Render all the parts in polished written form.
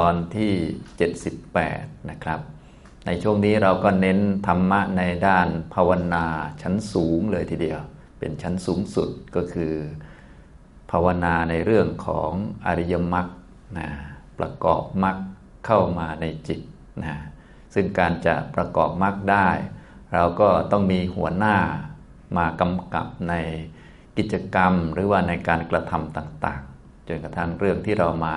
ตอนที่78นะครับในช่วงนี้เราก็เน้นธรรมะในด้านภาวนาชั้นสูงเลยทีเดียวเป็นชั้นสูงสุดก็คือภาวนาในเรื่องของอริยมรรคนะประกอบมรรคเข้ามาในจิตนะซึ่งการจะประกอบมรรคได้เราก็ต้องมีหัวหน้ามากำกับในกิจกรรมหรือว่าในการกระทำต่างๆจนกระทั่งเรื่องที่เรามา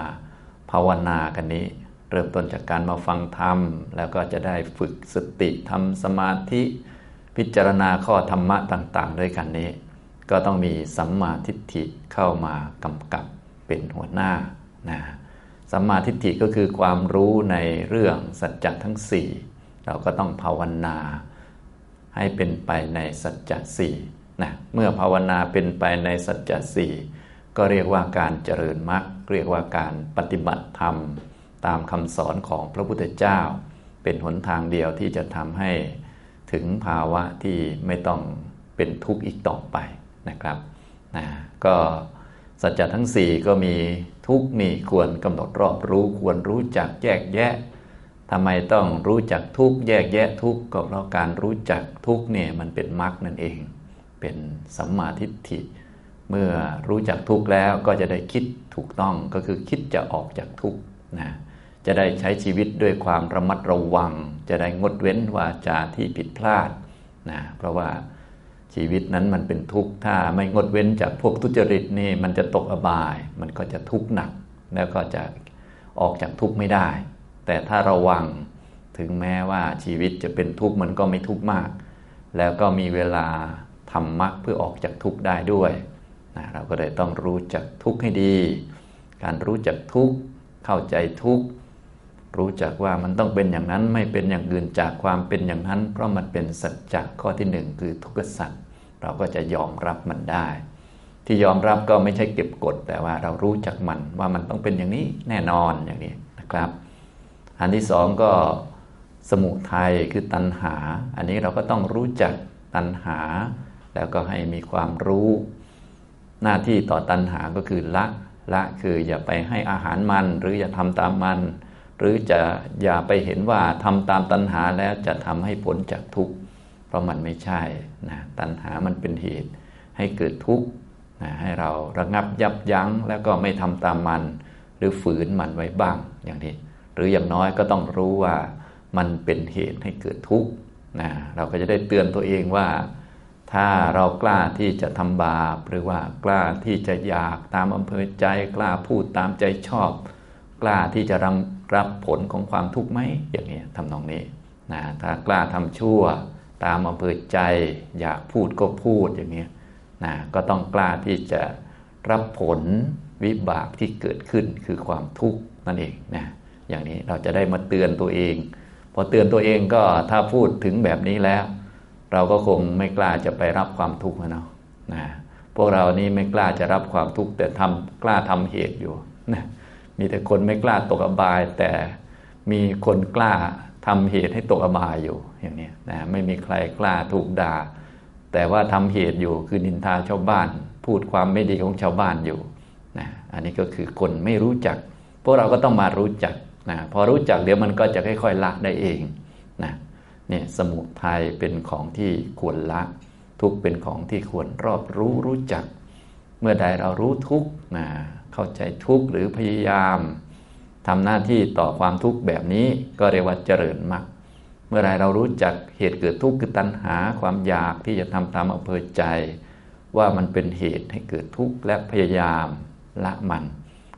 ภาวนากันนี้เริ่มต้นจากการมาฟังธรรมแล้วก็จะได้ฝึกสติทำสมาธิพิจารณาข้อธรรมะต่างๆด้วยกันนี้ก็ต้องมีสัมมาทิฏฐิเข้ามากำกับเป็นหัวหน้านะสัมมาทิฏฐิก็คือความรู้ในเรื่องสัจจะทั้งสี่เราก็ต้องภาวนาให้เป็นไปในสัจจะสี่นะเมื่อภาวนาเป็นไปในสัจจะสี่ก็เรียกว่าการเจริญมรรคเรียกว่าการปฏิบัติธรรมตามคำสอนของพระพุทธเจ้าเป็นหนทางเดียวที่จะทำให้ถึงภาวะที่ไม่ต้องเป็นทุกข์อีกต่อไปนะครับนะก็สัจจะทั้งสี่ก็มีทุกข์นี่ควรกำหนดรอบรู้ควรรู้จักแยกแยะทำไมต้องรู้จักทุกข์แยกแยะทุกข์ก็เพราะการรู้จักทุกข์เนี่ยมันเป็นมรรคนั่นเองเป็นสัมมาทิฏฐิเมื่อรู้จักทุกข์แล้วก็จะได้คิดถูกต้องก็คือคิดจะออกจากทุกข์นะจะได้ใช้ชีวิตด้วยความระมัดระวังจะได้งดเว้นวาจาที่ผิดพลาดนะเพราะว่าชีวิตนั้นมันเป็นทุกข์ถ้าไม่งดเว้นจากพวกทุจริตนี่มันจะตกอบายมันก็จะทุกข์หนักแล้วก็จะออกจากทุกข์ไม่ได้แต่ถ้าระวังถึงแม้ว่าชีวิตจะเป็นทุกข์มันก็ไม่ทุกข์มากแล้วก็มีเวลาทำมรรคเพื่อออกจากทุกข์ได้ด้วยเราก็เลยต้องรู้จักทุกข์ให้ดีการรู้จักทุกข์เข้าใจทุกข์รู้จักว่ามันต้องเป็นอย่างนั้นไม่เป็นอย่างอื่นจากความเป็นอย่างนั้นเพราะมันเป็นสัจจะข้อที่หนึ่งคือทุกขสัจเราก็จะยอมรับมันได้ที่ยอมรับก็ไม่ใช่เก็บกดแต่ว่าเรารู้จักมันว่ามันต้องเป็นอย่างนี้แน่นอนอย่างนี้นะครับอันที่สองก็สมุทัยคือตัณหาอันนี้เราก็ต้องรู้จักตัณหาแล้วก็ให้มีความรู้หน้าที่ต่อตัณหาก็คือละคืออย่าไปให้อาหารมันหรืออย่าทำตามมันหรือจะอย่าไปเห็นว่าทำตามตัณหาแล้วจะทำให้พ้นจากทุกข์เพราะมันไม่ใช่นะตัณหามันเป็นเหตุให้เกิดทุกข์นะให้เราระงับยับยั้งแล้วก็ไม่ทำตามมันหรือฝืนมันไว้บ้างอย่างนี้หรืออย่างน้อยก็ต้องรู้ว่ามันเป็นเหตุให้เกิดทุกข์นะเราก็จะได้เตือนตัวเองว่าถ้าเรากล้าที่จะทำบาปหรือว่ากล้าที่จะอยากตามอำเภอใจกล้าพูดตามใจชอบกล้าที่จะรับผลของความทุกข์ไหมอย่างนี้ทำนองนี้นะถ้ากล้าทำชั่วตามอำเภอใจอยากพูดก็พูดอย่างนี้นะก็ต้องกล้าที่จะรับผลวิบากที่เกิดขึ้นคือความทุกข์นั่นเองนะอย่างนี้เราจะได้มาเตือนตัวเองพอเตือนตัวเองก็ถ้าพูดถึงแบบนี้แล้วเราก็คงไม่กล้าจะไปรับความทุกข์นะพวกเรานี่ไม่กล้าจะรับความทุกข์แต่กล้าทำเหตุอยู่นะมีแต่คนไม่กล้าตกอบายแต่มีคนกล้าทำเหตุให้ตกอบายอยู่อย่างนี้นะไม่มีใครกล้าถูกด่าแต่ว่าทำเหตุอยู่คือนินทาชาวบ้านพูดความไม่ดีของชาวบ้านอยู่นะอันนี้ก็คือคนไม่รู้จักพวกเราก็ต้องมารู้จักนะพอรู้จักเดี๋ยวมันก็จะค่อยๆละได้เองนะเนี่ยสมุทัยเป็นของที่ควรละทุกข์เป็นของที่ควรรอบรู้รู้จักเมื่อใดเรารู้ทุกข์นะเข้าใจทุกข์หรือพยายามทำหน้าที่ต่อความทุกข์แบบนี้ก็เรียกว่าเจริญมรรคเมื่อใดเรารู้จักเหตุเกิดทุกข์คือตัณหาความอยากที่จะทำตามอำเภอใจว่ามันเป็นเหตุให้เกิดทุกข์และพยายามละมัน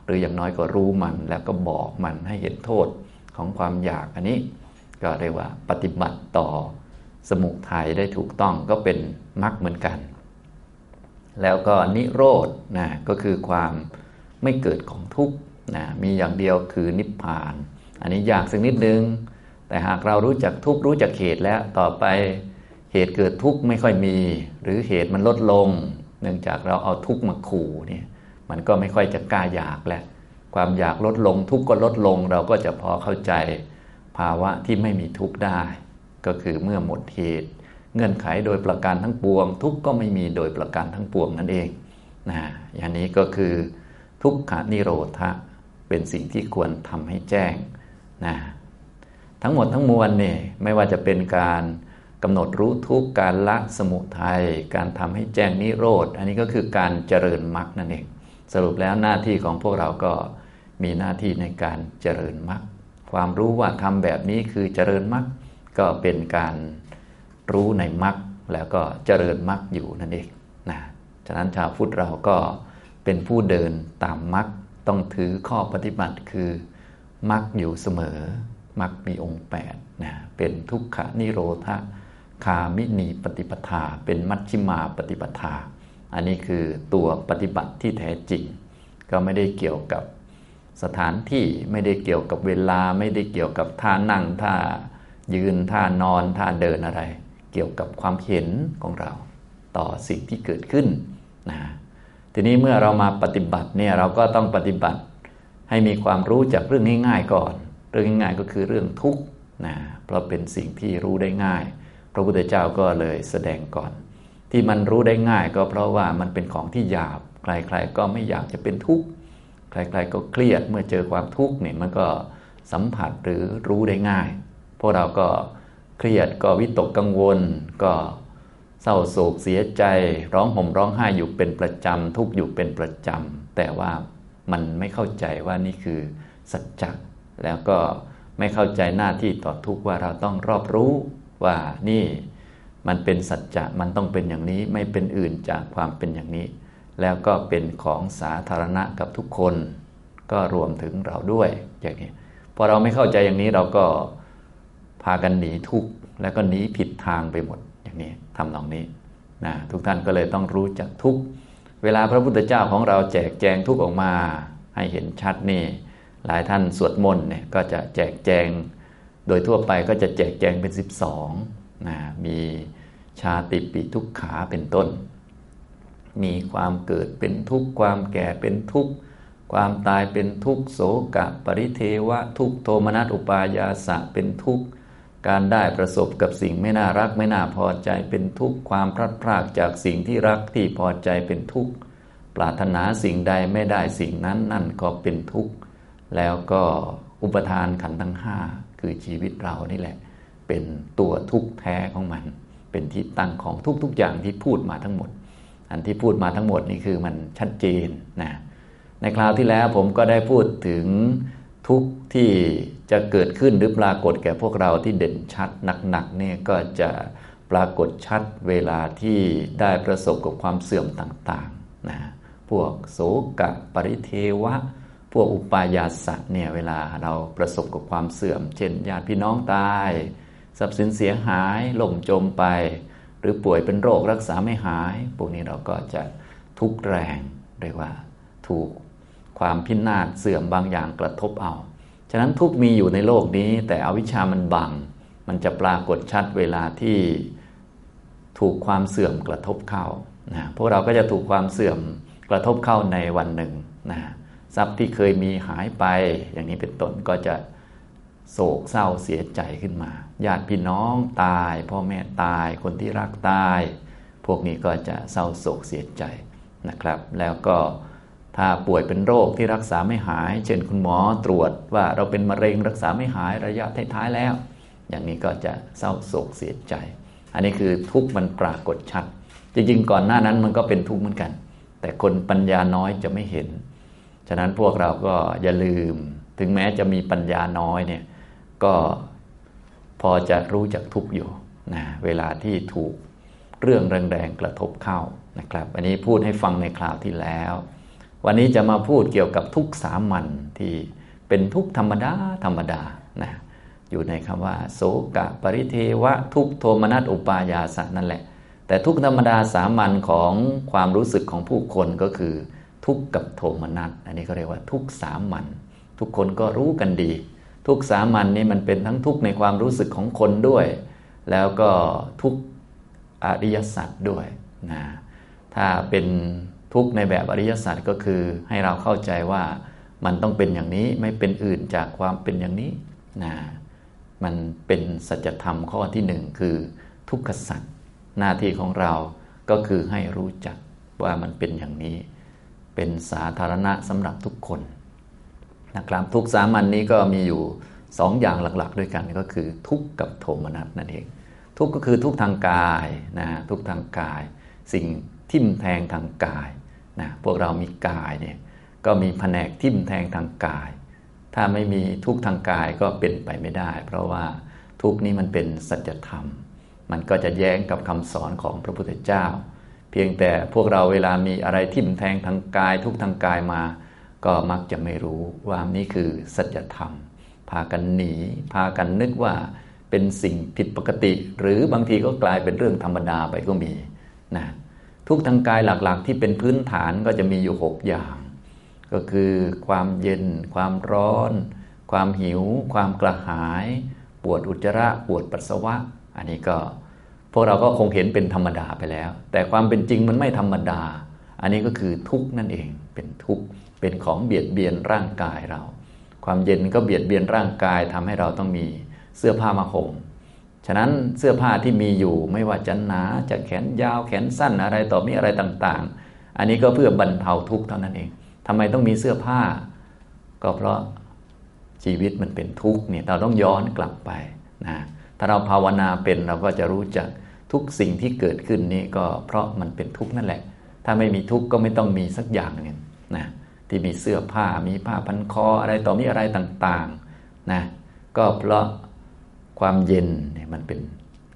หรืออย่างน้อยก็รู้มันแล้วก็บอกมันให้เห็นโทษของความอยากอันนี้ก็เรียกว่าปฏิบัติต่อสมุทัยได้ถูกต้องก็เป็นมรรคเหมือนกันแล้วก็นิโรธนะก็คือความไม่เกิดของทุกข์นะมีอย่างเดียวคือนิพพาน อันนี้ยากสักนิดนึงแต่หากเรารู้จักทุกข์รู้จักเหตุแล้วต่อไปเหตุเกิดทุกข์ไม่ค่อยมีหรือเหตุมันลดลงเนื่องจากเราเอาทุกข์มาขู่เนี่ยมันก็ไม่ค่อยจะกล้าอยากแล้วความอยากลดลงทุกข์ก็ลดลงเราก็จะพอเข้าใจภาวะที่ไม่มีทุกข์ได้ก็คือเมื่อหมดเหตุเงื่อนไขโดยประการทั้งปวงทุกข์ก็ไม่มีโดยประการทั้งปวงนั่นเองนะอย่างนี้ก็คือทุกขนิโรธะเป็นสิ่งที่ควรทำให้แจ้งนะทั้งหมดทั้งมวลนี่ไม่ว่าจะเป็นการกำหนดรู้ทุกข์การละสมุทัยการทำให้แจ้งนิโรธอันนี้ก็คือการเจริญมรรคนั่นเองสรุปแล้วหน้าที่ของพวกเราก็มีหน้าที่ในการเจริญมรรคความรู้ว่าทำแบบนี้คือเจริญมรรคก็เป็นการรู้ในมรรคแล้วก็เจริญมรรคอยู่นั่นเองนะฉะนั้นชาวพุทธเราก็เป็นผู้เดินตามมรรคต้องถือข้อปฏิบัติคือมรรคอยู่เสมอมรรคมีองค์8นะเป็นทุกขนิโรธคามินีปฏิปทาเป็นมัชฌิมาปฏิปทาอันนี้คือตัวปฏิบัติที่แท้จริงก็ไม่ได้เกี่ยวกับสถานที่ไม่ได้เกี่ยวกับเวลาไม่ได้เกี่ยวกับท่านั่งท่ายืนท่านอนท่าเดินอะไรเกี่ยวกับความเห็นของเราต่อสิ่งที่เกิดขึ้นนะทีนี้เมื่อเรามาปฏิบัติเนี่ยเราก็ต้องปฏิบัติให้มีความรู้จากเรื่องง่ายๆก่อนเรื่องง่ายๆก็คือเรื่องทุกข์นะเพราะเป็นสิ่งที่รู้ได้ง่ายพระพุทธเจ้าก็เลยแสดงก่อนที่มันรู้ได้ง่ายก็เพราะว่ามันเป็นของที่หยาบใครๆก็ไม่อยากจะเป็นทุกข์ใครๆก็เครียดเมื่อเจอความทุกข์เนี่ยมันก็สัมผัสหรือรู้ได้ง่ายพวกเราก็เครียดก็วิตกกังวลก็เศร้าโศกเสียใจร้องห่มร้องไห้อยู่เป็นประจำทุกข์อยู่เป็นประจำแต่ว่ามันไม่เข้าใจว่านี่คือสัจจะแล้วก็ไม่เข้าใจหน้าที่ต่อทุกข์ว่าเราต้องรอบรู้ว่านี่มันเป็นสัจจะมันต้องเป็นอย่างนี้ไม่เป็นอื่นจากความเป็นอย่างนี้แล้วก็เป็นของสาธารณะกับทุกคนก็รวมถึงเราด้วยอย่างนี้พอเราไม่เข้าใจอย่างนี้เราก็พากันหนีทุกข์แล้วก็หนีผิดทางไปหมดอย่างนี้ทำนองนี้นะทุกท่านก็เลยต้องรู้จักทุกข์เวลาพระพุทธเจ้าของเราแจกแจงทุกข์ออกมาให้เห็นชัดนี่หลายท่านสวดมนต์เนี่ยก็จะแจกแจงโดยทั่วไปก็จะแจกแจงเป็น12นะมีชาติปิทุกขาเป็นต้นมีความเกิดเป็นทุกข์ความแก่เป็นทุกข์ความตายเป็นทุกข์โสกะปริเทวะทุกข์โทมนัสอุปายาสะเป็นทุกข์การได้ประสบกับสิ่งไม่น่ารักไม่น่าพอใจเป็นทุกข์ความพลัดพรากจากสิ่งที่รักที่พอใจเป็นทุกข์ปรารถนาสิ่งใดไม่ได้สิ่งนั้นนั่นก็เป็นทุกข์แล้วก็อุปทานขันธ์ทั้ง5คือชีวิตเรานี่แหละเป็นตัวทุกข์แท้ของมันเป็นที่ตั้งของทุกๆอย่างที่พูดมาทั้งหมดอันที่พูดมาทั้งหมดนี่คือมันชัดเจนนะในคราวที่แล้วผมก็ได้พูดถึงทุกข์ที่จะเกิดขึ้นหรือปรากฏแก่พวกเราที่เด่นชัดหนักๆเนี่ยก็จะปรากฏชัดเวลาที่ได้ประสบกับความเสื่อมต่างๆนะพวกโศกะปริเทวะพวกอุปายาสะเนี่ยเวลาเราประสบกับความเสื่อมเช่นญาติพี่น้องตายทรัพย์สินเสียหายล่มจมไปหรือป่วยเป็นโรครักษาไม่หายพวกนี้เราก็จะทุกข์แรงเรียกว่าถูกความพินาศเสื่อมบางอย่างกระทบเอาฉะนั้นทุกข์มีอยู่ในโลกนี้แต่อวิชชามันบังมันจะปรากฏชัดเวลาที่ถูกความเสื่อมกระทบเข้านะพวกเราก็จะถูกความเสื่อมกระทบเข้าในวันหนึ่งนะทรัพย์ที่เคยมีหายไปอย่างนี้เป็นต้นก็จะโศกเศร้าเสียใจขึ้นมาญาติพี่น้องตายพ่อแม่ตายคนที่รักตายพวกนี้ก็จะเศร้าโศกเสียใจนะครับแล้วก็ถ้าป่วยเป็นโรคที่รักษาไม่หายเช่นคุณหมอตรวจว่าเราเป็นมะเร็งรักษาไม่หายระยะท้ายๆแล้วอย่างนี้ก็จะเศร้าโศกเสียใจอันนี้คือทุกข์มันปรากฏชัดจริงๆก่อนหน้านั้นมันก็เป็นทุกข์เหมือนกันแต่คนปัญญาน้อยจะไม่เห็นฉะนั้นพวกเราก็อย่าลืมถึงแม้จะมีปัญญาน้อยเนี่ยก็พอจะรู้จักทุกข์อยู่นะเวลาที่ถูกเรื่องแรงๆกระทบเข้านะครับอันนี้พูดให้ฟังในคราวที่แล้ววันนี้จะมาพูดเกี่ยวกับทุกข์สามัญที่เป็นทุกข์ธรรมดาธรรมดานะอยู่ในคำว่าโศกะปริเทวะทุกขโทมนัสอุปายาสะนั่นแหละแต่ทุกข์ธรรมดาสามัญของความรู้สึกของผู้คนก็คือทุกข์กับโทมนัสอันนี้ก็เรียกว่าทุกข์สามัญทุกคนก็รู้กันดี ทุกสามัญนี่มันเป็นทั้งทุกในความรู้สึกของคนด้วยแล้วก็ทุกอริยสัจด้วยนะถ้าเป็นทุกในแบบอริยสัจก็คือให้เราเข้าใจว่ามันต้องเป็นอย่างนี้ไม่เป็นอื่นจากความเป็นอย่างนี้นะมันเป็นสัจธรรมข้อที่หนึ่งคือทุกขสัจหน้าที่ของเราก็คือให้รู้จักว่ามันเป็นอย่างนี้เป็นสาธารณะสำหรับทุกคนนะครับทุกสามัญ นี้ก็มีอยู่สองอย่างหลักๆด้วยกันก็คือทุกข์กับโทมนัสนั่นเองทุกข์ก็คือทุกข์ทางกายนะทุกข์ทางกายสิ่งทิ่มแทงทางกายนะพวกเรามีกายเนี่ยก็มีแผนกทิ่มแทงทางกายถ้าไม่มีทุกข์ทางกายก็เป็นไปไม่ได้เพราะว่าทุกข์นี้มันเป็นสัจธรรมมันก็จะแย้งกับคำสอนของพระพุทธเจ้าเพียงแต่พวกเราเวลามีอะไรทิ่มแทงทางกายทุกข์ทางกายมาก็มักจะไม่รู้ว่านี่คือสัจธรรมพากันหนีพากันนึกว่าเป็นสิ่งผิดปกติหรือบางทีก็กลายเป็นเรื่องธรรมดาไปก็มีนะทุกข์ทางกายหลักๆที่เป็นพื้นฐานก็จะมีอยู่6อย่างก็คือความเย็นความร้อนความหิวความกระหายปวดอุจจาระปวดปัสสาวะอันนี้ก็พวกเราก็คงเห็นเป็นธรรมดาไปแล้วแต่ความเป็นจริงมันไม่ธรรมดาอันนี้ก็คือทุกข์นั่นเองเป็นทุกข์เป็นของเบียดเบียนร่างกายเราความเย็นก็เบียดเบียนร่างกายทำให้เราต้องมีเสื้อผ้ามาห่มฉะนั้นเสื้อผ้าที่มีอยู่ไม่ว่าจะหนาจะแขนยาวแขนสั้นอะไรต่อมีอะไรต่างๆอันนี้ก็เพื่อบรรเทาทุกข์เท่านั้นเองทำไมต้องมีเสื้อผ้าก็เพราะชีวิตมันเป็นทุกข์เนี่ยเราต้องย้อนกลับไปนะถ้าเราภาวนาเป็นเราก็จะรู้จักทุกสิ่งที่เกิดขึ้นนี่ก็เพราะมันเป็นทุกข์นั่นแหละถ้าไม่มีทุกข์ก็ไม่ต้องมีสักอย่างนึงนะที่มีเสื้อผ้ามีผ้าพันคออะไรต่อมีอะไรต่างๆนะก็เพราะความเย็นเนี่ยมันเป็น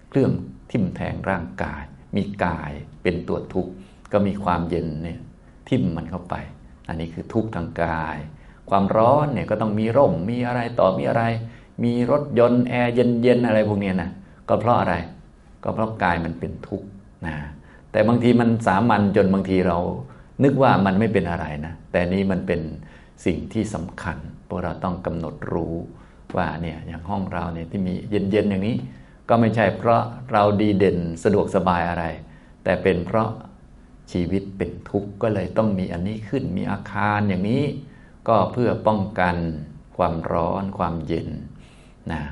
เครื่องทิ่มแทงร่างกายมีกายเป็นตัวทุกข์ก็มีความเย็นเนี่ยทิ่มมันเข้าไปอันนี้คือทุกข์ทางกายความร้อนเนี่ยก็ต้องมีร่มมีอะไรต่อมีอะไรมีรถยนต์แอร์เย็นๆอะไรพวกนี้นะก็เพราะอะไรก็เพราะกายมันเป็นทุกข์นะแต่บางทีมันสามัญจนบางทีเรานึกว่ามันไม่เป็นอะไรนะแต่นี้มันเป็นสิ่งที่สำคัญพวกเราต้องกำหนดรู้ว่าเนี่ยอย่างห้องเราเนี่ยที่มีเย็นๆอย่างนี้ก็ไม่ใช่เพราะเราดีเด่นสะดวกสบายอะไรแต่เป็นเพราะชีวิตเป็นทุกข์ก็เลยต้องมีอันนี้ขึ้นมีอาคารอย่างนี้ก็เพื่อป้องกันความร้อนความเย็นนะ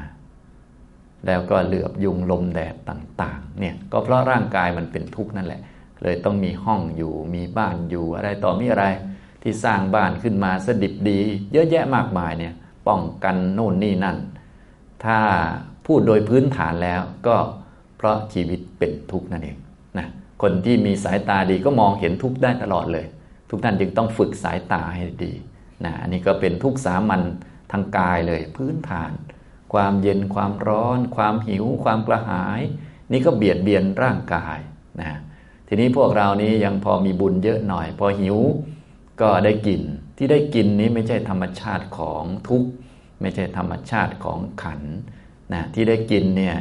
แล้วก็เหลือบยุงลมแดดต่างๆเนี่ยก็เพราะร่างกายมันเป็นทุกข์นั่นแหละเลยต้องมีห้องอยู่มีบ้านอยู่อะไรต่อมีอะไรที่สร้างบ้านขึ้นมาสดิบดีเยอะแยะมากมายเนี่ยป้องกันโน่นนี่นั่นถ้าพูดโดยพื้นฐานแล้วก็เพราะชีวิตเป็นทุกข์นั่นเองนะคนที่มีสายตาดีก็มองเห็นทุกข์ได้ตลอดเลยทุกท่านจึงต้องฝึกสายตาให้ดีนะอันนี้ก็เป็นทุกข์สามัญทางกายเลยพื้นฐานความเย็นความร้อนความหิวความกระหายนี่ก็เบียดเบียนร่างกายนะทีนี้พวกเรานี้ยังพอมีบุญเยอะหน่อยพอหิวก็ได้กินที่ได้กินนี้ไม่ใช่ธรรมชาติของทุกข์ไม่ใช่ธรรมชาติของขันธ์นะที่ได้กินเนี่ย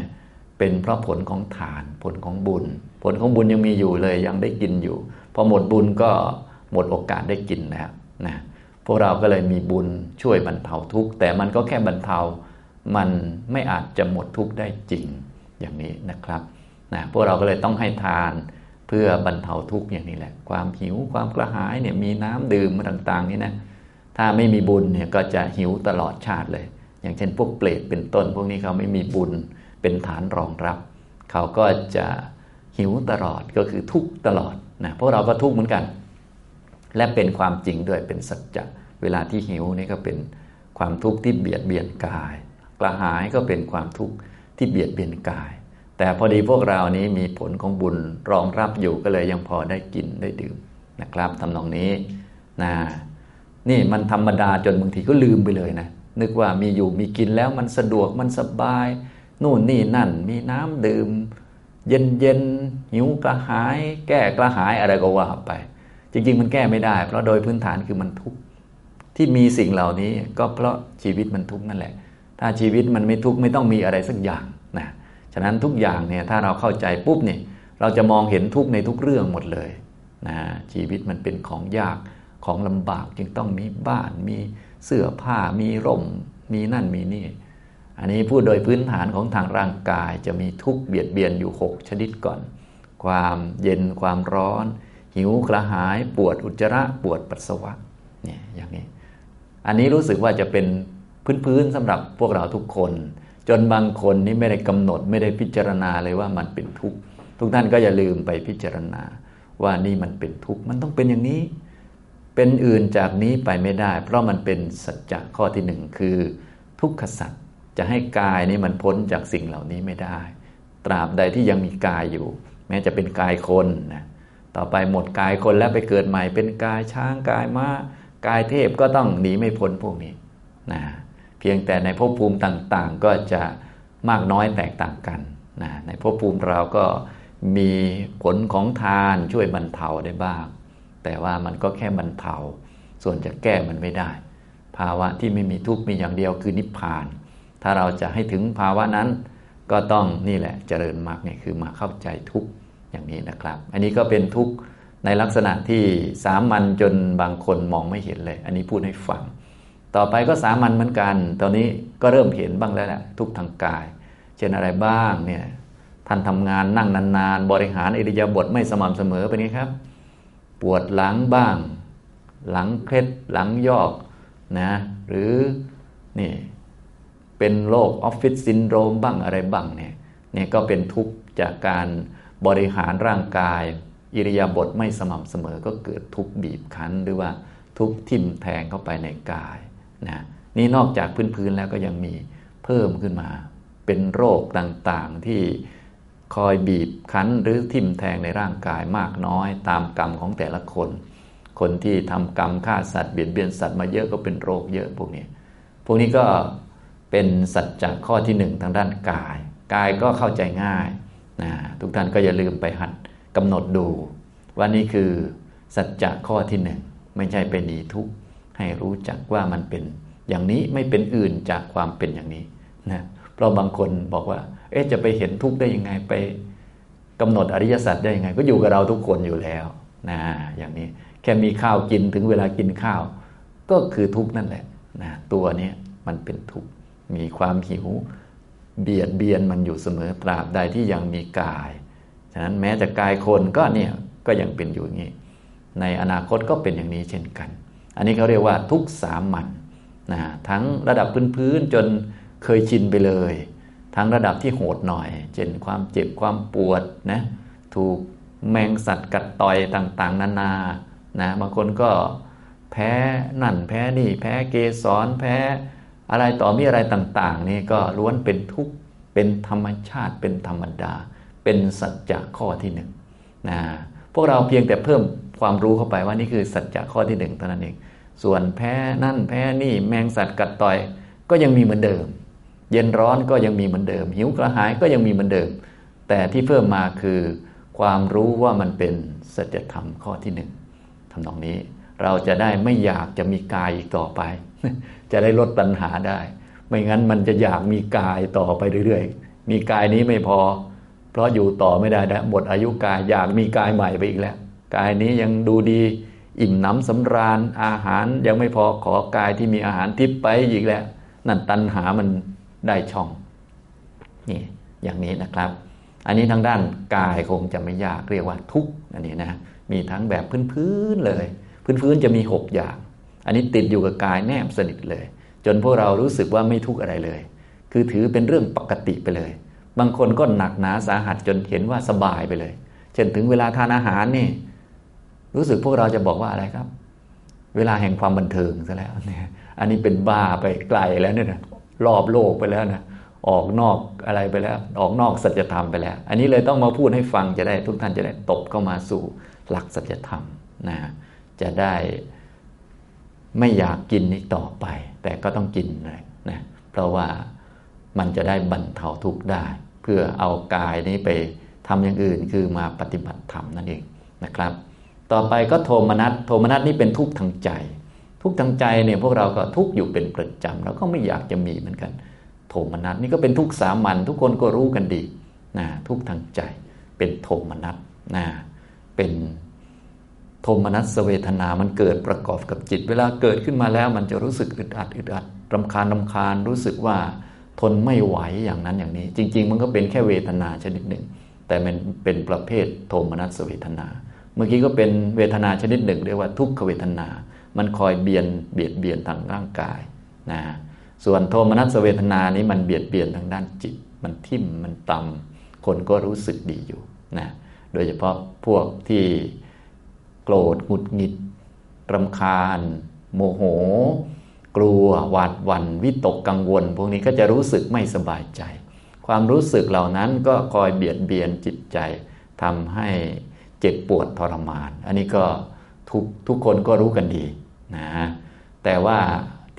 เป็นเพราะผลของทานผลของบุญผลของบุญยังมีอยู่เลยยังได้กินอยู่พอหมดบุญก็หมดโอกาสได้กินแล้วนะพวกเราก็เลยมีบุญช่วยบรรเทาทุกข์แต่มันก็แค่บรรเทามันไม่อาจจะหมดทุกข์ได้จริงอย่างนี้นะครับนะพวกเราก็เลยต้องให้ทานเพื่อบรรเทาทุกข์อย่างนี้แหละความหิวความกระหายเนี่ยมีน้ำดื่มต่างๆนี่นะถ้าไม่มีบุญเนี่ยก็จะหิวตลอดชาติเลยอย่างเช่นพวกเปรตเป็นต้นพวกนี้เขาไม่มีบุญเป็นฐานรองรับเขาก็จะหิวตลอดก็คือทุกข์ตลอดนะพวกเราก็ทุกข์เหมือนกันและเป็นความจริงด้วยเป็นสัจจะเวลาที่หิวนี่ก็เป็นความทุกข์ที่เบียดเบียนกายกระหายก็เป็นความทุกข์ที่เบียดเบียนกายแต่พอดีพวกเรานี้มีผลของบุญรองรับอยู่ก็เลยยังพอได้กินได้ดื่มนะครับทำนองนี้นะนี่มันธรรมดาจนบางทีก็ลืมไปเลยนะนึกว่ามีอยู่มีกินแล้วมันสะดวกมันสบายนู่นนี่นั่นมีน้ำดื่มเย็นๆหิวกระหายแก้กระหายอะไรก็ว่าไปจริงๆมันแก้ไม่ได้เพราะโดยพื้นฐานคือมันทุกข์ที่มีสิ่งเหล่านี้ก็เพราะชีวิตมันทุกข์นั่นแหละถ้าชีวิตมันไม่ทุกข์ไม่ต้องมีอะไรสักอย่างนะฉะนั้นทุกอย่างเนี่ยถ้าเราเข้าใจปุ๊บเนี่ยเราจะมองเห็นทุกข์ในทุกเรื่องหมดเลยนะชีวิตมันเป็นของยากของลำบากจึงต้องมีบ้านมีเสื้อผ้ามีร่ม มีนั่นมีนี่อันนี้พูดโดยพื้นฐานของทางร่างกายจะมีทุกข์เบียดเบียนอยู่6ชนิดก่อนความเย็นความร้อนหิวกระหายปวดอุจจาระปวดปัสสาวะเนี่ยอย่างนี้อันนี้รู้สึกว่าจะเป็นพื้นๆสำหรับพวกเราทุกคนจนบางคนนี่ไม่ได้กำหนดไม่ได้พิจารณาเลยว่ามันเป็นทุกข์ทุกท่านก็อย่าลืมไปพิจารณาว่านี่มันเป็นทุกข์มันต้องเป็นอย่างนี้เป็นอื่นจากนี้ไปไม่ได้เพราะมันเป็นสัจจะข้อที่1คือทุกขสัจจะให้กายนี่มันพ้นจากสิ่งเหล่านี้ไม่ได้ตราบใดที่ยังมีกายอยู่แม้จะเป็นกายคนนะต่อไปหมดกายคนแล้วไปเกิดใหม่เป็นกายช้างกายม้ากายเทพก็ต้องหนีไม่พ้นพวกนี้นะเพียงแต่ในภพภูมิต่างๆก็จะมากน้อยแตกต่างกันนะในภพภูมิเราก็มีผลของทานช่วยบรรเทาได้บ้างแต่ว่ามันก็แค่บรรเทาส่วนจะแก้มันไม่ได้ภาวะที่ไม่มีทุกข์มีอย่างเดียวคือนิพพานถ้าเราจะให้ถึงภาวะนั้นก็ต้องนี่แหละเจริญมรรคเนี่ยคือมาเข้าใจทุกข์อย่างนี้นะครับอันนี้ก็เป็นทุกข์ในลักษณะที่สามัญจนบางคนมองไม่เห็นเลยอันนี้พูดให้ฟังต่อไปก็สามัญเหมือนกันตอนนี้ก็เริ่มเห็นบ้างแล้วแหละทุกข์ทางกายเช่นอะไรบ้างเนี่ยท่านทำงานนั่งนานๆบริหารอิริยาบถไม่สม่ำเสมอเป็นไงครับปวดหลังบ้างหลังเคล็ดหลังยอกนะหรือนี่เป็นโรคออฟฟิศซินโดรมบ้างอะไรบ้างเนี่ยก็เป็นทุกข์จากการบริหารร่างกายอิริยาบถไม่สม่ำเสมอก็เกิดทุกข์บีบคั้นหรือว่าทุกข์ทิ่มแทงเข้าไปในกายนะนี่นอกจากพื้นๆแล้วก็ยังมีเพิ่มขึ้นมาเป็นโรคต่างๆที่คอยบีบคั้นหรือทิ่มแทงในร่างกายมากน้อยตามกรรมของแต่ละคนคนที่ทำกรรมฆ่าสัตว์เบียดเบียนสัตว์มาเยอะก็เป็นโรคเยอะพวกนี้ก็เป็นสัจจะข้อที่1ทางด้านกายกายก็เข้าใจง่ายนะทุกท่านก็อย่าลืมไปหัดกำหนดดูว่านี่คือสัจจะข้อที่1ไม่ใช่ไปหนีทุกข์ให้รู้จักว่ามันเป็นอย่างนี้ไม่เป็นอื่นจากความเป็นอย่างนี้นะเพราะบางคนบอกว่าจะไปเห็นทุกข์ได้ยังไงไปกำหนดอริยสัจได้ยังไงก็อยู่กับเราทุกคนอยู่แล้วนะอย่างนี้แค่มีข้าวกินถึงเวลากินข้าวก็คือทุกข์นั่นแหละนะตัวนี้มันเป็นทุกข์มีความหิวเบียดเบียนมันอยู่เสมอตราบใดที่ยังมีกายฉะนั้นแม้แต่กายคนก็เนี่ยก็ยังเป็นอยู่อย่างนี้ในอนาคตก็เป็นอย่างนี้เช่นกันอันนี้เขาเรียกว่าทุกข์สามัญนะทั้งระดับพื้นๆจนเคยชินไปเลยทั้งระดับที่โหดหน่อยเช่นความเจ็บความปวดนะถูกแมงสัตว์กัดต่อยต่างๆนานานะบางคนก็แพ้นั่นแพ้นี่แพ้เกสรแพ้อะไรต่อมีอะไรต่างๆนี่ก็ล้วนเป็นทุกข์เป็นธรรมชาติเป็นธรรมดาเป็นสัจจะข้อที่1นะพวกเราเพียงแต่เพิ่มความรู้เข้าไปว่านี่คือสัจจะข้อที่1เท่านั้นเองส่วนแพ้นั่นแพ้นี่แมงสัตว์กัดต่อยก็ยังมีเหมือนเดิมเย็นร้อนก็ยังมีเหมือนเดิมหิวกระหายก็ยังมีเหมือนเดิมแต่ที่เพิ่มมาคือความรู้ว่ามันเป็นสัจธรรมข้อที่1ทำนองนี้เราจะได้ไม่อยากจะมีกายอีกต่อไปจะได้ลดตัณหาได้ไม่งั้นมันจะอยากมีกายต่อไปเรื่อยๆมีกายนี้ไม่พอเพราะอยู่ต่อไม่ได้หมดอายุกายอยากมีกายใหม่ไปอีกแล้วกายนี้ยังดูดีอิ่มหนำสำราญอาหารยังไม่พอขอกายที่มีอาหารทิพย์ไปอีกแล้วนั่นตัณหามันได้ช่องนี่อย่างนี้นะครับอันนี้ทางด้านกายคงจะไม่ยากเรียกว่าทุกข์อันนี้นะมีทั้งแบบพื้นๆเลยพื้นๆจะมี6อย่างอันนี้ติดอยู่กับกายแนบสนิทเลยจนพวกเรารู้สึกว่าไม่ทุกข์อะไรเลยคือถือเป็นเรื่องปกติไปเลยบางคนก็หนักหนาสาหัสจนเห็นว่าสบายไปเลยเช่นถึงเวลาทานอาหารนี่รู้สึกพวกเราจะบอกว่าอะไรครับเวลาแห่งความบันเทิงซะแล้วเนี่ยอันนี้เป็นบ้าไปไกลแล้วเนี่ยนะรอบโลกไปแล้วนะออกนอกอะไรไปแล้วออกนอกสัจธรรมไปแล้วอันนี้เลยต้องมาพูดให้ฟังจะได้ทุกท่านจะได้ตบเข้ามาสู่หลักสัจธรรมนะจะได้ไม่อยากกินอีกต่อไปแต่ก็ต้องกินเลยนะเพราะว่ามันจะได้บรรเทาทุกข์ได้เพื่อเอากายนี้ไปทำอย่างอื่นคือมาปฏิบัติธรรมนั่นเองนะครับต่อไปก็โทมนัสโทมนัสนี่เป็นทุกข์ทางใจทุกข์ทางใจเนี่ยพวกเราก็ทุกข์อยู่เป็นประจำแล้วก็ไม่อยากจะมีเหมือนกันโทมนัสนี่ก็เป็นทุกข์สามัญทุกคนก็รู้กันดีนะทุกข์ทางใจเป็นโทมนัสนะเป็น โทมนัสเวทนามันเกิดประกอบกับจิตเวลาเกิดขึ้นมาแล้วมันจะรู้สึกอึดอัดรำคาญรู้สึกว่าทนไม่ไหวอย่างนั้นอย่างนี้จริงๆมันก็เป็นแค่เวทนาชนิดหนึ่งแต่มันเป็นประเภทโทมนัสเวทนาเมื่อกี้ก็เป็นเวทนาชนิดหนึ่งเรียกว่าทุกขเวทนามันคอยเบียดเบียนทางร่างกายนะส่วนโทมนัสเวทนานี้มันเบียดเบียนทางด้านจิตมันทิ่มมันตำคนก็รู้สึกดีอยู่นะโดยเฉพาะพวกที่โกรธหงุดหงิดรำคาญโมโหกลัวหวาดหวั่นวิตกกังวลพวกนี้ก็จะรู้สึกไม่สบายใจความรู้สึกเหล่านั้นก็คอยเบียดเบียนจิตใจทำให้เจ็บปวดทรมานอันนี้ก็ทุกคนก็รู้กันดีนะแต่ว่า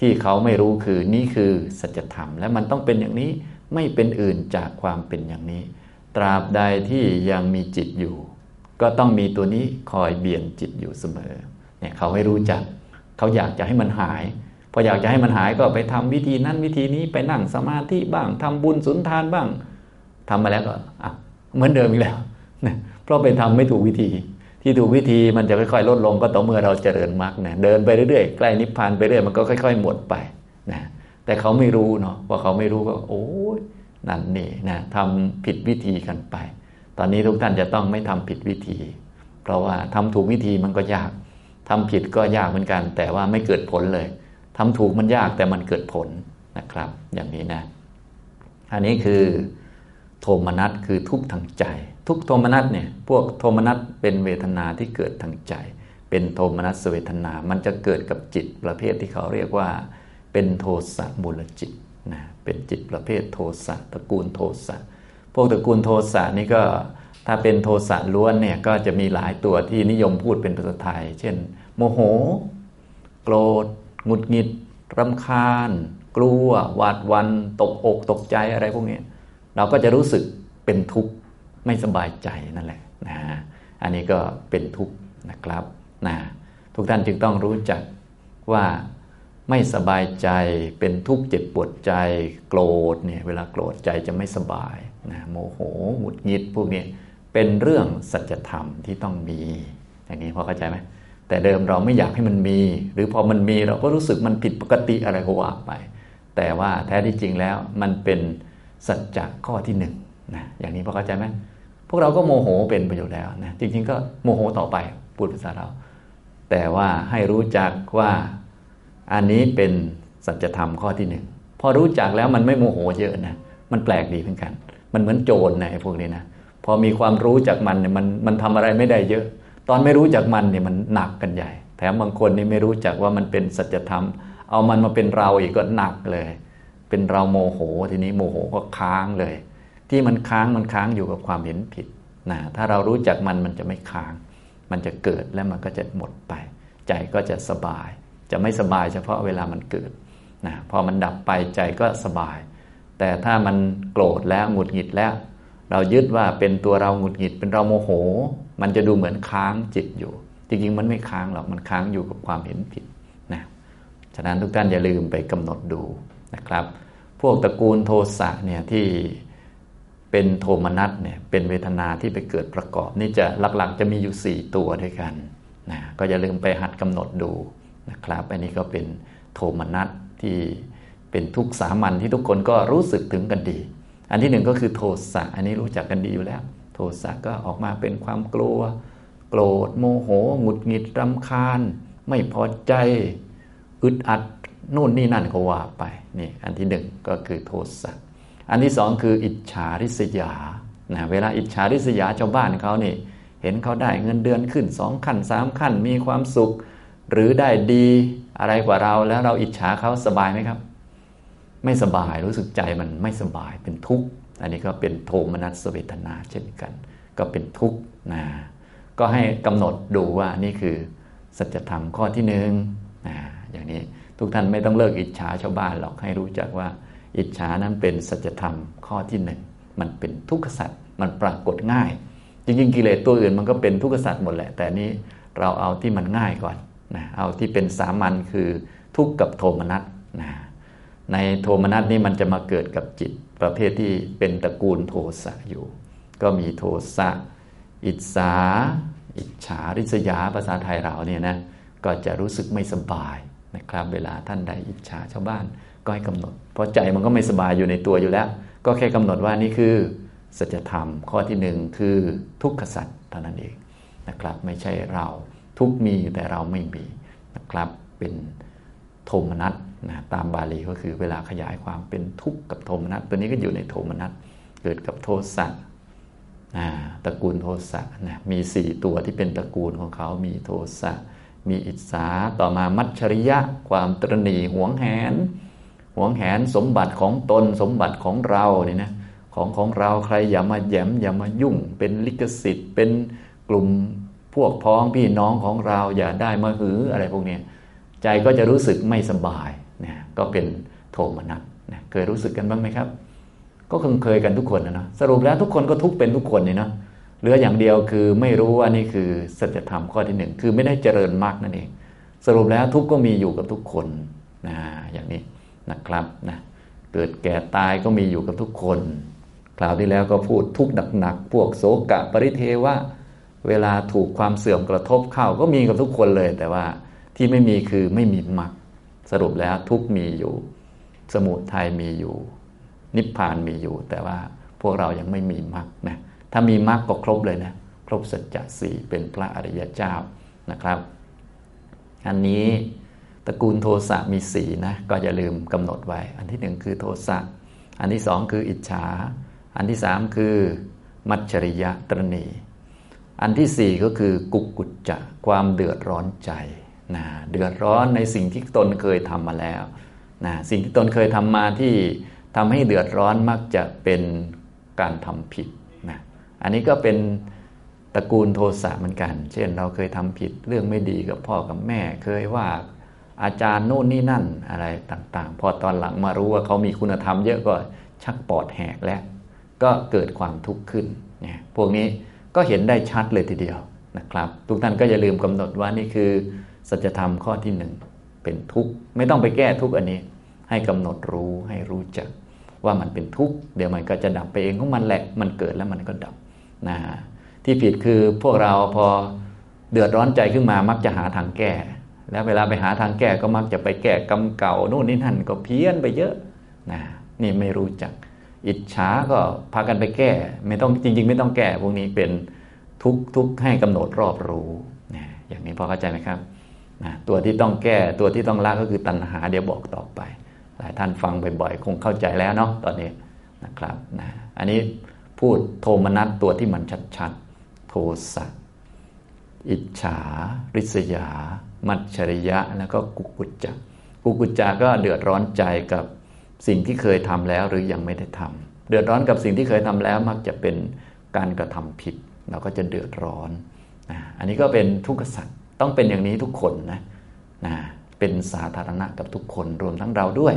ที่เขาไม่รู้คือนี่คือสัจธรรมและมันต้องเป็นอย่างนี้ไม่เป็นอื่นจากความเป็นอย่างนี้ตราบใดที่ยังมีจิตอยู่ก็ต้องมีตัวนี้คอยเบียนจิตอยู่เสมอเนี่ยเขาไม่รู้จักเขาอยากจะให้มันหายพออยากจะให้มันหายก็ไปทำวิธีนั้นวิธีนี้ไปนั่งสมาธิบ้างทำบุญสุนทานบ้างทำมาแล้วก็เหมือนเดิมอีกแล้วนะเพราะไปทำไม่ถูกวิธีที่ถูกวิธีมันจะค่อยๆลดลงก็ต่อเมื่อเราเจริญมรรคนะเดินไปเรื่อยๆใกล้นิพพานไปเรื่อยมันก็ค่อยๆหมดไปนะแต่เขาไม่รู้เนาะว่าเขาไม่รู้ก็โอ้ยนั่นนี่นะทำผิดวิธีกันไปตอนนี้ทุกท่านจะต้องไม่ทำผิดวิธีเพราะว่าทำถูกวิธีมันก็ยากทำผิดก็ยากเหมือนกันแต่ว่าไม่เกิดผลเลยทำถูกมันยากแต่มันเกิดผลนะครับอย่างนี้นะอันนี้คือโทมนัสคือทุกข์ทางใจทุกโทมนัสเนี่ยพวกโทมนัสเป็นเวทนาที่เกิดทางใจเป็นโทมนัสเวทนามันจะเกิดกับจิตประเภทที่เขาเรียกว่าเป็นโทสะมูลจิตนะเป็นจิตประเภทโทสะตระกูลโทสะพวกตระกูลโทสะนี่ก็ถ้าเป็นโทสะล้วนเนี่ยก็จะมีหลายตัวที่นิยมพูดเป็นภาษาไทยเช่นโมโหโกรธหงุดหงิดรำคาญกลัวหวาดหวั่นตกอกตกใจอะไรพวกนี้เราก็จะรู้สึกเป็นทุกข์ไม่สบายใจนั่นแหละนะอันนี้ก็เป็นทุกข์นะครับนะทุกท่านจึงต้องรู้จักว่าไม่สบายใจเป็นทุกข์เจ็บปวดใจโกรธเนี่ยเวลาโกรธใจจะไม่สบายนะโมโหหงุดหงิดพวกนี้เป็นเรื่องสัจธรรมที่ต้องมีอย่างนี้พอเข้าใจไหมแต่เดิมเราไม่อยากให้มันมีหรือพอมันมีเราก็รู้สึกมันผิดปกติอะไรก็ว่าไปแต่ว่าแท้ที่จริงแล้วมันเป็นสัจจะข้อที่หนึ่งนะอย่างนี้พอเข้าใจไหมพวกเราก็โมโหเป็นไปอยู่แล้วนะจริงๆก็โมโหต่อไปพูดภาษาเราแต่ว่าให้รู้จักว่าอันนี้เป็นสัจธรรมข้อที่หนึ่งพอรู้จักแล้วมันไม่โมโหเยอะนะมันแปลกดีเหมือนกันมันเหมือนโจรนะไอ้พวกนี้นะพอมีความรู้จักมันเนี่ยมันทำอะไรไม่ได้เยอะตอนไม่รู้จักมันเนี่ยมันหนักกันใหญ่แถมบางคนนี่ไม่รู้จักว่ามันเป็นสัจธรรมเอามันมาเป็นเราอีกก็หนักเลยเป็นเราโมโหทีนี้โมโหก็ค้างเลยที่มันค้างอยู่กับความเห็นผิดนะถ้าเรารู้จักมันจะไม่ค้างมันจะเกิดและมันก็จะหมดไปใจก็จะสบายจะไม่สบายเฉพาะเวลามันเกิดนะพอมันดับไปใจก็สบายแต่ถ้ามันโกรธแล้วหงุดหงิดแล้วเรายึดว่าเป็นตัวเราหงุดหงิดเป็นเราโมโหมันจะดูเหมือนค้างจิตอยู่จริงๆมันไม่ค้างหรอกมันค้างอยู่กับความเห็นผิดนะฉะนั้นทุกท่านอย่าลืมไปกำหนดดูนะครับพวกตระกูลโทสะเนี่ยที่เป็นโทมนัสเนี่ยเป็นเวทนาที่ไปเกิดประกอบนี่จะหลักๆจะมีอยู่4ตัวด้วยกันนะก็อย่าลืมไปหัดกำหนดดูนะครับอันนี้ก็เป็นโทมนัสที่เป็นทุกข์สามัญที่ทุกคนก็รู้สึกถึงกันดีอันที่หนึ่งก็คือโทสะอันนี้รู้จักกันดีอยู่แล้วโทสะก็ออกมาเป็นความกลัวโกรธโมโหหงุดหงิดรำคาญไม่พอใจอึดอัดนู่นนี่นั่นก็ว่าไปนี่อันที่หนึ่งก็คือโทสะอันที่สองคืออิจฉาริษยานะเวลาอิจฉาริษยาชาวบ้านเขานี่เห็นเขาได้เงินเดือนขึ้น2ขั้น3ขั้นมีความสุขหรือได้ดีอะไรกว่าเราแล้วเราอิจฉาเขาสบายไหมครับไม่สบายรู้สึกใจมันไม่สบายเป็นทุกข์อันนี้ก็เป็นโทมนัสเวทนาเช่นกันก็เป็นทุกข์นะก็ให้กำหนดดูว่านี่คือสัจธรรมข้อที่หนึ่งนะอย่างนี้ทุกท่านไม่ต้องเลิกอิจฉาชาวบ้านหรอกให้รู้จักว่าอิจฉานั้นเป็นสัจธรรมข้อที่หนึ่งมันเป็นทุกขสัจมันปรากฏง่ายจริงๆกิเลสตัวอื่นมันก็เป็นทุกขสัจหมดแหละแต่นี้เราเอาที่มันง่ายก่อนนะเอาที่เป็นสามัญคือทุกข์กับโทมนัสนะในโทมนัสนี่มันจะมาเกิดกับจิตประเภทที่เป็นตระกูลโทสะอยู่ก็มีโทสะอิจฉา อิจฉาริษยาภาษาไทยเราเนี่ยนะก็จะรู้สึกไม่สบายนะครับเวลาท่านใดอิจฉาชาวบ้านก็ให้กำหนดเพราะใจมันก็ไม่สบายอยู่ในตัวอยู่แล้วก็แค่กำหนดว่านี่คือสัจธรรมข้อที่หนึ่งคือทุกขสัจเท่านั้นเองนะครับไม่ใช่เราทุกมีแต่เราไม่มีนะครับเป็นโทมนัสนะตามบาลีก็คือเวลาขยายความเป็นทุกข์กับโทมนัสตัวนี้ก็อยู่ในโทมนัสเกิดกับโทสะตระกูลโทสะนะมี4ตัวที่เป็นตระกูลของเขามีโทสะมีอิจฉาต่อมามัจฉริยะความตระหนี่หวงแหนสมบัติของตนสมบัติของเราเนี่ยนะของเราใครอย่ามาแย้มอย่ามายุ่งเป็นลิขสิทธิ์เป็นกลุ่มพวกพ้องพี่น้องของเราอย่าได้มาหืออะไรพวกนี้ใจก็จะรู้สึกไม่สบายนะก็เป็นโทมนัสนะเคยรู้สึกกันบ้างไหมครับก็คงเคยกันทุกคนนะเนาะสรุปแล้วทุกคนก็ทุกเป็นทุกคนนี่เนาะเหลืออย่างเดียวคือไม่รู้ว่านี่คือสัจธรรมข้อที่1คือไม่ได้เจริญมากนั่นเองสรุปแล้วทุกข์ก็มีอยู่กับทุกคนนะอย่างนี้นะครับนะเกิดแก่ตายก็มีอยู่กับทุกคนคราวที่แล้วก็พูดทุกข์หนักๆพวกโศกะปริเทวะเวลาถูกความเสื่อมกระทบเข้าก็มีกับทุกคนเลยแต่ว่าที่ไม่มีคือไม่มีมรรคสรุปแล้วทุกข์มีอยู่สมุทัยมีอยู่นิพพานมีอยู่แต่ว่าพวกเรายังไม่มีมรรคนะถ้ามีมรรคก็ครบเลยนะครบสัจจะสี่เป็นพระอริยเจ้านะครับอันนี้ตระกูลโทสะมีสี่นะก็อย่าลืมกำหนดไว้อันที่หนึ่งคือโทสะอันที่สองคืออิจฉาอันที่สามคือมัจฉริยะตระหนี่อันที่สี่ก็คือกุกกุจจะความเดือดร้อนใจนะเดือดร้อนในสิ่งที่ตนเคยทำมาแล้วนะสิ่งที่ตนเคยทำมาที่ทำให้เดือดร้อนมักจะเป็นการทำผิดนะอันนี้ก็เป็นตระกูลโทสะเหมือนกันเช่นเราเคยทำผิดเรื่องไม่ดีกับพ่อกับแม่เคยว่าอาจารย์โน่นนี่นั่นอะไรต่างๆพอตอนหลังมารู้ว่าเขามีคุณธรรมเยอะก็ชักปอดแหกแล้วก็เกิดความทุกข์ขึ้นนะพวกนี้ก็เห็นได้ชัดเลยทีเดียวนะครับทุกท่านก็อย่าลืมกำหนดว่านี่คือสัจธรรมข้อที่หนึ่งเป็นทุกข์ไม่ต้องไปแก้ทุกข์อันนี้ให้กำหนดรู้ให้รู้จักว่ามันเป็นทุกข์เดี๋ยวมันก็จะดับไปเองของมันแหละมันเกิดแล้วมันก็ดับนะที่ผิดคือพวกเราพอเดือดร้อนใจขึ้นมามักจะหาทางแก้แล้วเวลาไปหาทางแก้ก็มักจะไปแก้กรรมเก่านู่นนี่นั่นก็เพี้ยนไปเยอะนะนี่ไม่รู้จักอิจฉาก็พากันไปแก้ไม่ต้องจริงๆไม่ต้องแก้พวกนี้เป็นทุกข์ให้กำหนดรอบรู้นะอย่างนี้พอเข้าใจไหมครับนะตัวที่ต้องแก้ตัวที่ต้องละก็คือตัณหาเดี๋ยวบอกต่อไปหลายท่านฟังบ่อยๆคงเข้าใจแล้วเนาะตอนนี้นะครับนะอันนี้พูดโทมนัสตัวที่มันชัดๆโทสะอิจฉาริษยามัจฉริยะแล้วก็กุกกุจจะกุกกุจจาก็เดือดร้อนใจกับสิ่งที่เคยทำแล้วหรือยังไม่ได้ทำเดือดร้อนกับสิ่งที่เคยทำแล้วมักจะเป็นการกระทำผิดเราก็จะเดือดร้อนอันนี้ก็เป็นทุกขสัจต้องเป็นอย่างนี้ทุกคนนะเป็นสาธารณะกับทุกคนรวมทั้งเราด้วย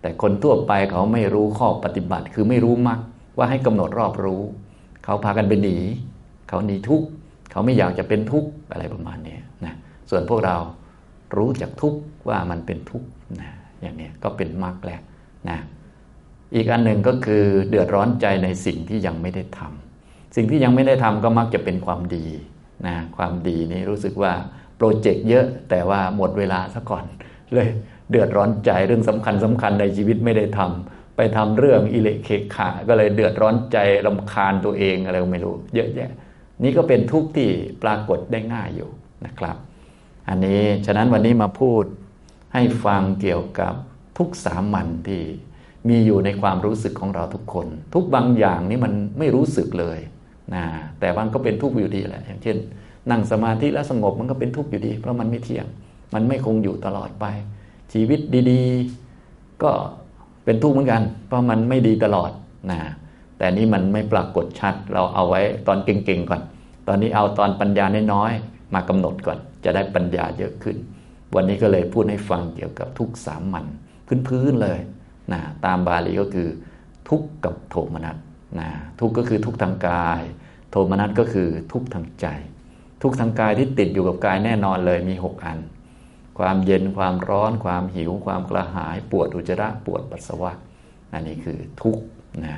แต่คนทั่วไปเขาไม่รู้ข้อปฏิบัติคือไม่รู้มรรคว่าให้กำหนดรอบรู้เขาพากันไปหนีเขาหนีทุกข์เขาไม่อยากจะเป็นทุกข์อะไรประมาณนี้นะส่วนพวกเรารู้จักทุกข์ว่ามันเป็นทุกข์นะอย่างนี้ก็เป็นมรรคแหละนะอีกอันหนึ่งก็คือเดือดร้อนใจในสิ่งที่ยังไม่ได้ทำสิ่งที่ยังไม่ได้ทำก็มักจะเป็นความดีนะความดีนี้รู้สึกว่าโปรเจกต์เยอะแต่ว่าหมดเวลาซะก่อนเลยเดือดร้อนใจเรื่องสำคัญในชีวิตไม่ได้ทำไปทำเรื่องอิเละเคขาก็เลยเดือดร้อนใจรำคาญตัวเองอะไรไม่รู้เยอะแยะนี่ก็เป็นทุกข์ที่ปรากฏได้ง่ายอยู่นะครับอันนี้ฉะนั้นวันนี้มาพูดให้ฟังเกี่ยวกับทุกข์สามัญที่มีอยู่ในความรู้สึกของเราทุกคนทุกบางอย่างนี่มันไม่รู้สึกเลยนะแต่มันก็เป็นทุกข์อยู่ดีแหละอย่างเช่นนั่งสมาธิแล้วสงบมันก็เป็นทุกข์อยู่ดีเพราะมันไม่เที่ยงมันไม่คงอยู่ตลอดไปชีวิตดีๆก็เป็นทุกข์เหมือนกันเพราะมันไม่ดีตลอดนะแต่นี่มันไม่ปรากฏชัดเราเอาไว้ตอนเก่งๆก่อนตอนนี้เอาตอนปัญญาน้อยๆมากำหนดก่อนจะได้ปัญญาเยอะขึ้นวันนี้ก็เลยพูดให้ฟังเกี่ยวกับทุกข์สามัญพื้นๆเลยนะตามบาลีก็คือทุกข์กับโทมนัสนะทุกข์ก็คือทุกข์ทางกายโทมนัสก็คือทุกข์ทางใจทุกข์ทางกายที่ติดอยู่กับกายแน่นอนเลยมี6อันความเย็นความร้อนความหิวความกระหายปวดอุจจาระปวดปัสสาวะอันนี้คือทุกข์นะ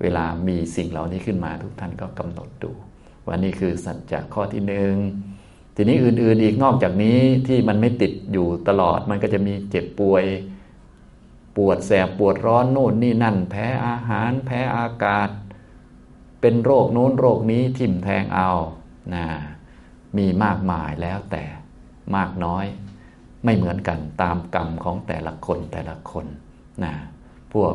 เวลามีสิ่งเหล่านี้ขึ้นมาทุกท่านก็กำหนดดู ว่านี่คือสัจจะข้อที่หนึ่งทีนี้อื่นๆอีกนอกจากนี้ที่มันไม่ติดอยู่ตลอดมันก็จะมีเจ็บป่วยปวดแสบปวดร้อนโน่นนี่นั่นแพ้อาหารแพ้อากาศเป็นโรคโน้นโรคนี้ทิ่มแทงเอานะมีมากมายแล้วแต่มากน้อยไม่เหมือนกันตามกรรมของแต่ละคนนะพวก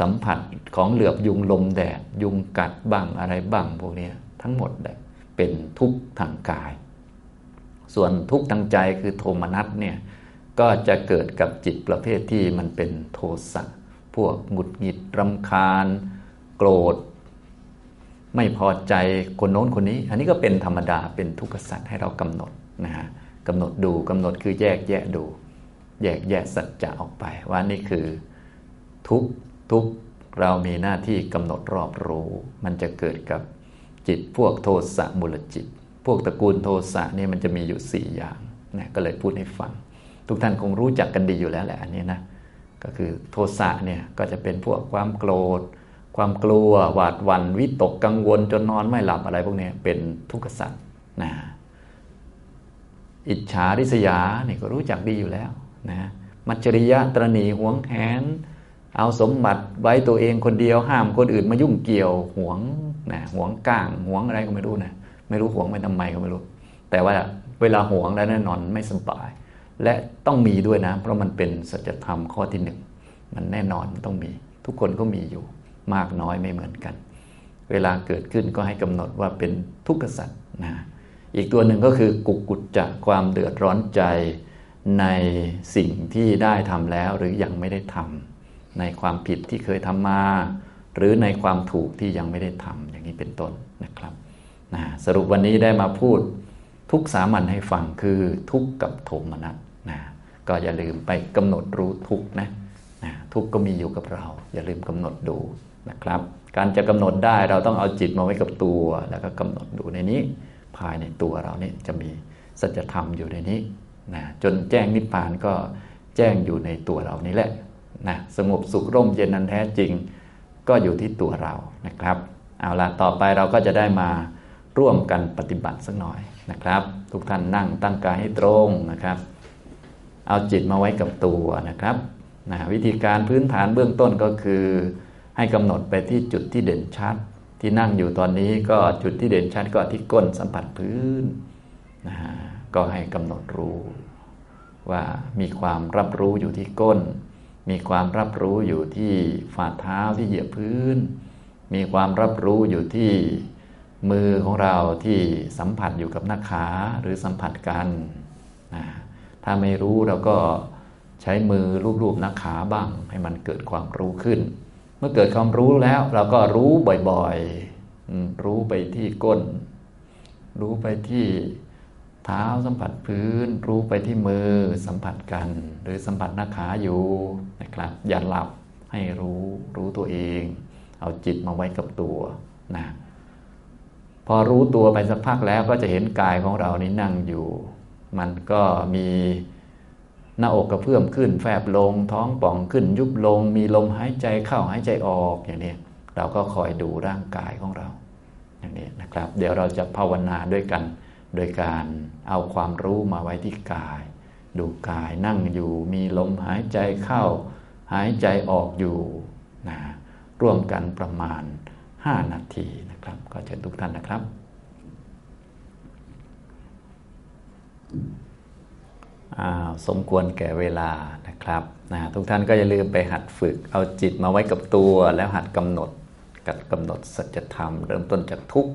สัมผัสของเหลือบยุงลมแดดยุงกัดบ้างอะไรบ้างพวกนี้ทั้งหมดเป็นทุกข์ทางกายส่วนทุกข์ทางใจคือโทมนัสเนี่ยก็จะเกิดกับจิตประเภทที่มันเป็นโทสะพวกหงุดหงิดรำคาญโกรธไม่พอใจคนโน้นคนนี้อันนี้ก็เป็นธรรมดาเป็นทุกขสัจให้เรากำหนดนะฮะกำหนดดูกำหนดคือแยกแยะดูแยกแยะสัจจะออกไปว่านี่คือทุกเรามีหน้าที่กำหนดรอบรู้มันจะเกิดกับจิตพวกโทสะมูลจิตพวกตระกูลโทสะนี่มันจะมีอยู่สี่อย่างนะก็เลยพูดให้ฟังทุกท่านคงรู้จักกันดีอยู่แล้วแหละอันนี้นะก็คือโทสะเนี่ยก็จะเป็นพวกความโกรธความกลัวหวาดหวั่นวิตกกังวลจนนอนไม่หลับอะไรพวกนี้เป็นทุกขสัจนะอิจฉาริษยานี่ก็รู้จักดีอยู่แล้วนะมัจฉริยะตระหนี่หวงแหนเอาสมบัติไว้ตัวเองคนเดียวห้ามคนอื่นมายุ่งเกี่ยวหวงนะหวงก้างหวงอะไรก็ไม่รู้นะไม่รู้หวงไปทำไมก็ไม่รู้แต่ว่าเวลาหวงแล้วนอนไม่สบายและต้องมีด้วยนะเพราะมันเป็นสัจธรรมข้อที่หนึ่งมันแน่นอนมันต้องมีทุกคนก็มีอยู่มากน้อยไม่เหมือนกันเวลาเกิดขึ้นก็ให้กำหนดว่าเป็นทุกขสัจนะอีกตัวหนึ่งก็คือกุกกุจจะความเดือดร้อนใจในสิ่งที่ได้ทำแล้วหรือยังไม่ได้ทำในความผิดที่เคยทำมาหรือในความถูกที่ยังไม่ได้ทำอย่างนี้เป็นต้นนะครับนะสรุปวันนี้ได้มาพูดทุกสามัญให้ฟังคือทุกข์กับโทมนัสนะก็อย่าลืมไปกำหนดรู้ทุกข์นะทุกข์ก็มีอยู่กับเราอย่าลืมกำหนดดูนะครับการจะกำหนดได้เราต้องเอาจิตมาไว้กับตัวแล้วก็กำหนดดูในนี้ภายในตัวเราเนี่ยจะมีสัจธรรมอยู่ในนี้นะจนแจ้งนิพพานก็แจ้งอยู่ในตัวเรานี่แหละนะสงบสุขร่มเย็นนั้นแท้จริงก็อยู่ที่ตัวเรานะครับเอาล่ะต่อไปเราก็จะได้มาร่วมกันปฏิบัติสักหน่อยนะครับทุกท่านนั่งตั้งกายให้ตรงนะครับเอาจิตมาไว้กับตัวนะครับนะวิธีการพื้นฐานเบื้องต้นก็คือให้กำหนดไปที่จุดที่เด่นชัดที่นั่งอยู่ตอนนี้ก็จุดที่เด่นชัดก็ที่ก้นสัมผัสพื้นนะก็ให้กำหนดรู้ว่ามีความรับรู้อยู่ที่ก้นมีความรับรู้อยู่ที่ฝ่าเท้าที่เหยียบพื้นมีความรับรู้อยู่ที่มือของเราที่สัมผัสอยู่กับหน้าขาหรือสัมผัสกันนะถ้าไม่รู้เราก็ใช้มือลูบๆหน้าขาบ้างให้มันเกิดความรู้ขึ้นเมื่อเกิดความรู้แล้วเราก็รู้บ่อยๆรู้ไปที่ก้นรู้ไปที่เท้าสัมผัสพื้นรู้ไปที่มือสัมผัสกันหรือสัมผัสหน้าขาอยู่นะครับอย่าหลับให้รู้ตัวเองเอาจิตมาไว้กับตัวนะพอรู้ตัวไปสักพักแล้วก็จะเห็นกายของเรานี่นั่งอยู่มันก็มีหน้าอกกระเพื่อมขึ้นแฟบลงท้องป่องขึ้นยุบลงมีลมหายใจเข้าหายใจออกอย่างนี้เราก็คอยดูร่างกายของเราอย่างนี้นะครับเดี๋ยวเราจะภาวนาด้วยกันโดยการเอาความรู้มาไว้ที่กายดูกายนั่งอยู่มีลมหายใจเข้าหายใจออกอยู่นะร่วมกันประมาณ5นาทีนะครับก็เชิญทุกท่านนะครับสมควรแก่เวลานะครับทุกท่านก็อย่าลืมไปหัดฝึกเอาจิตมาไว้กับตัวแล้วหัดกำหนดสัจธรรมเริ่มต้นจากทุก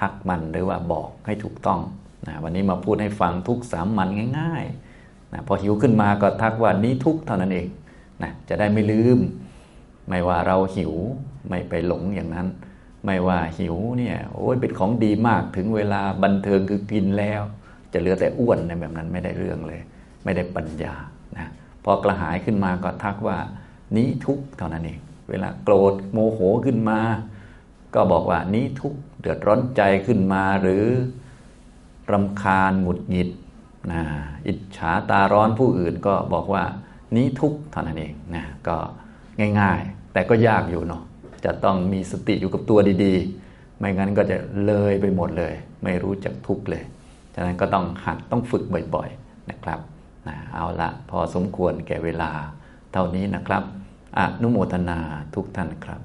ทักมันหรือว่าบอกให้ถูกต้องนะวันนี้มาพูดให้ฟังทุกสามัญง่ายๆนะพอหิวขึ้นมาก็ทักว่านี้ทุกเท่านั้นเองนะจะได้ไม่ลืมไม่ว่าเราหิวไม่ไปหลงอย่างนั้นไม่ว่าหิวเนี่ยโอ้ยเป็นของดีมากถึงเวลาบันเทิงคือกินแล้วจะเหลือแต่อ้วนในแบบนั้นไม่ได้เรื่องเลยไม่ได้ปัญญานะพอกระหายขึ้นมาก็ทักว่านี้ทุกเท่านั้นเองเวลาโกรธโมโหขึ้นมาก็บอกว่านี้ทุกเดือดร้อนใจขึ้นมาหรือรำคาญหงุดหงิดนะอิจฉาตาร้อนผู้อื่นก็บอกว่านี้ทุกเท่านั้นเองนะก็ง่ายๆแต่ก็ยากอยู่เนาะจะต้องมีสติอยู่กับตัวดีๆ ไม่งั้นก็จะเลยไปหมดเลยไม่รู้จักทุกข์เลยฉะนั้นก็ต้องหัดต้องฝึกบ่อยๆนะครับนะเอาละพอสมควรแก่เวลาเท่านี้นะครับอนุโมทนาทุกท่านครับ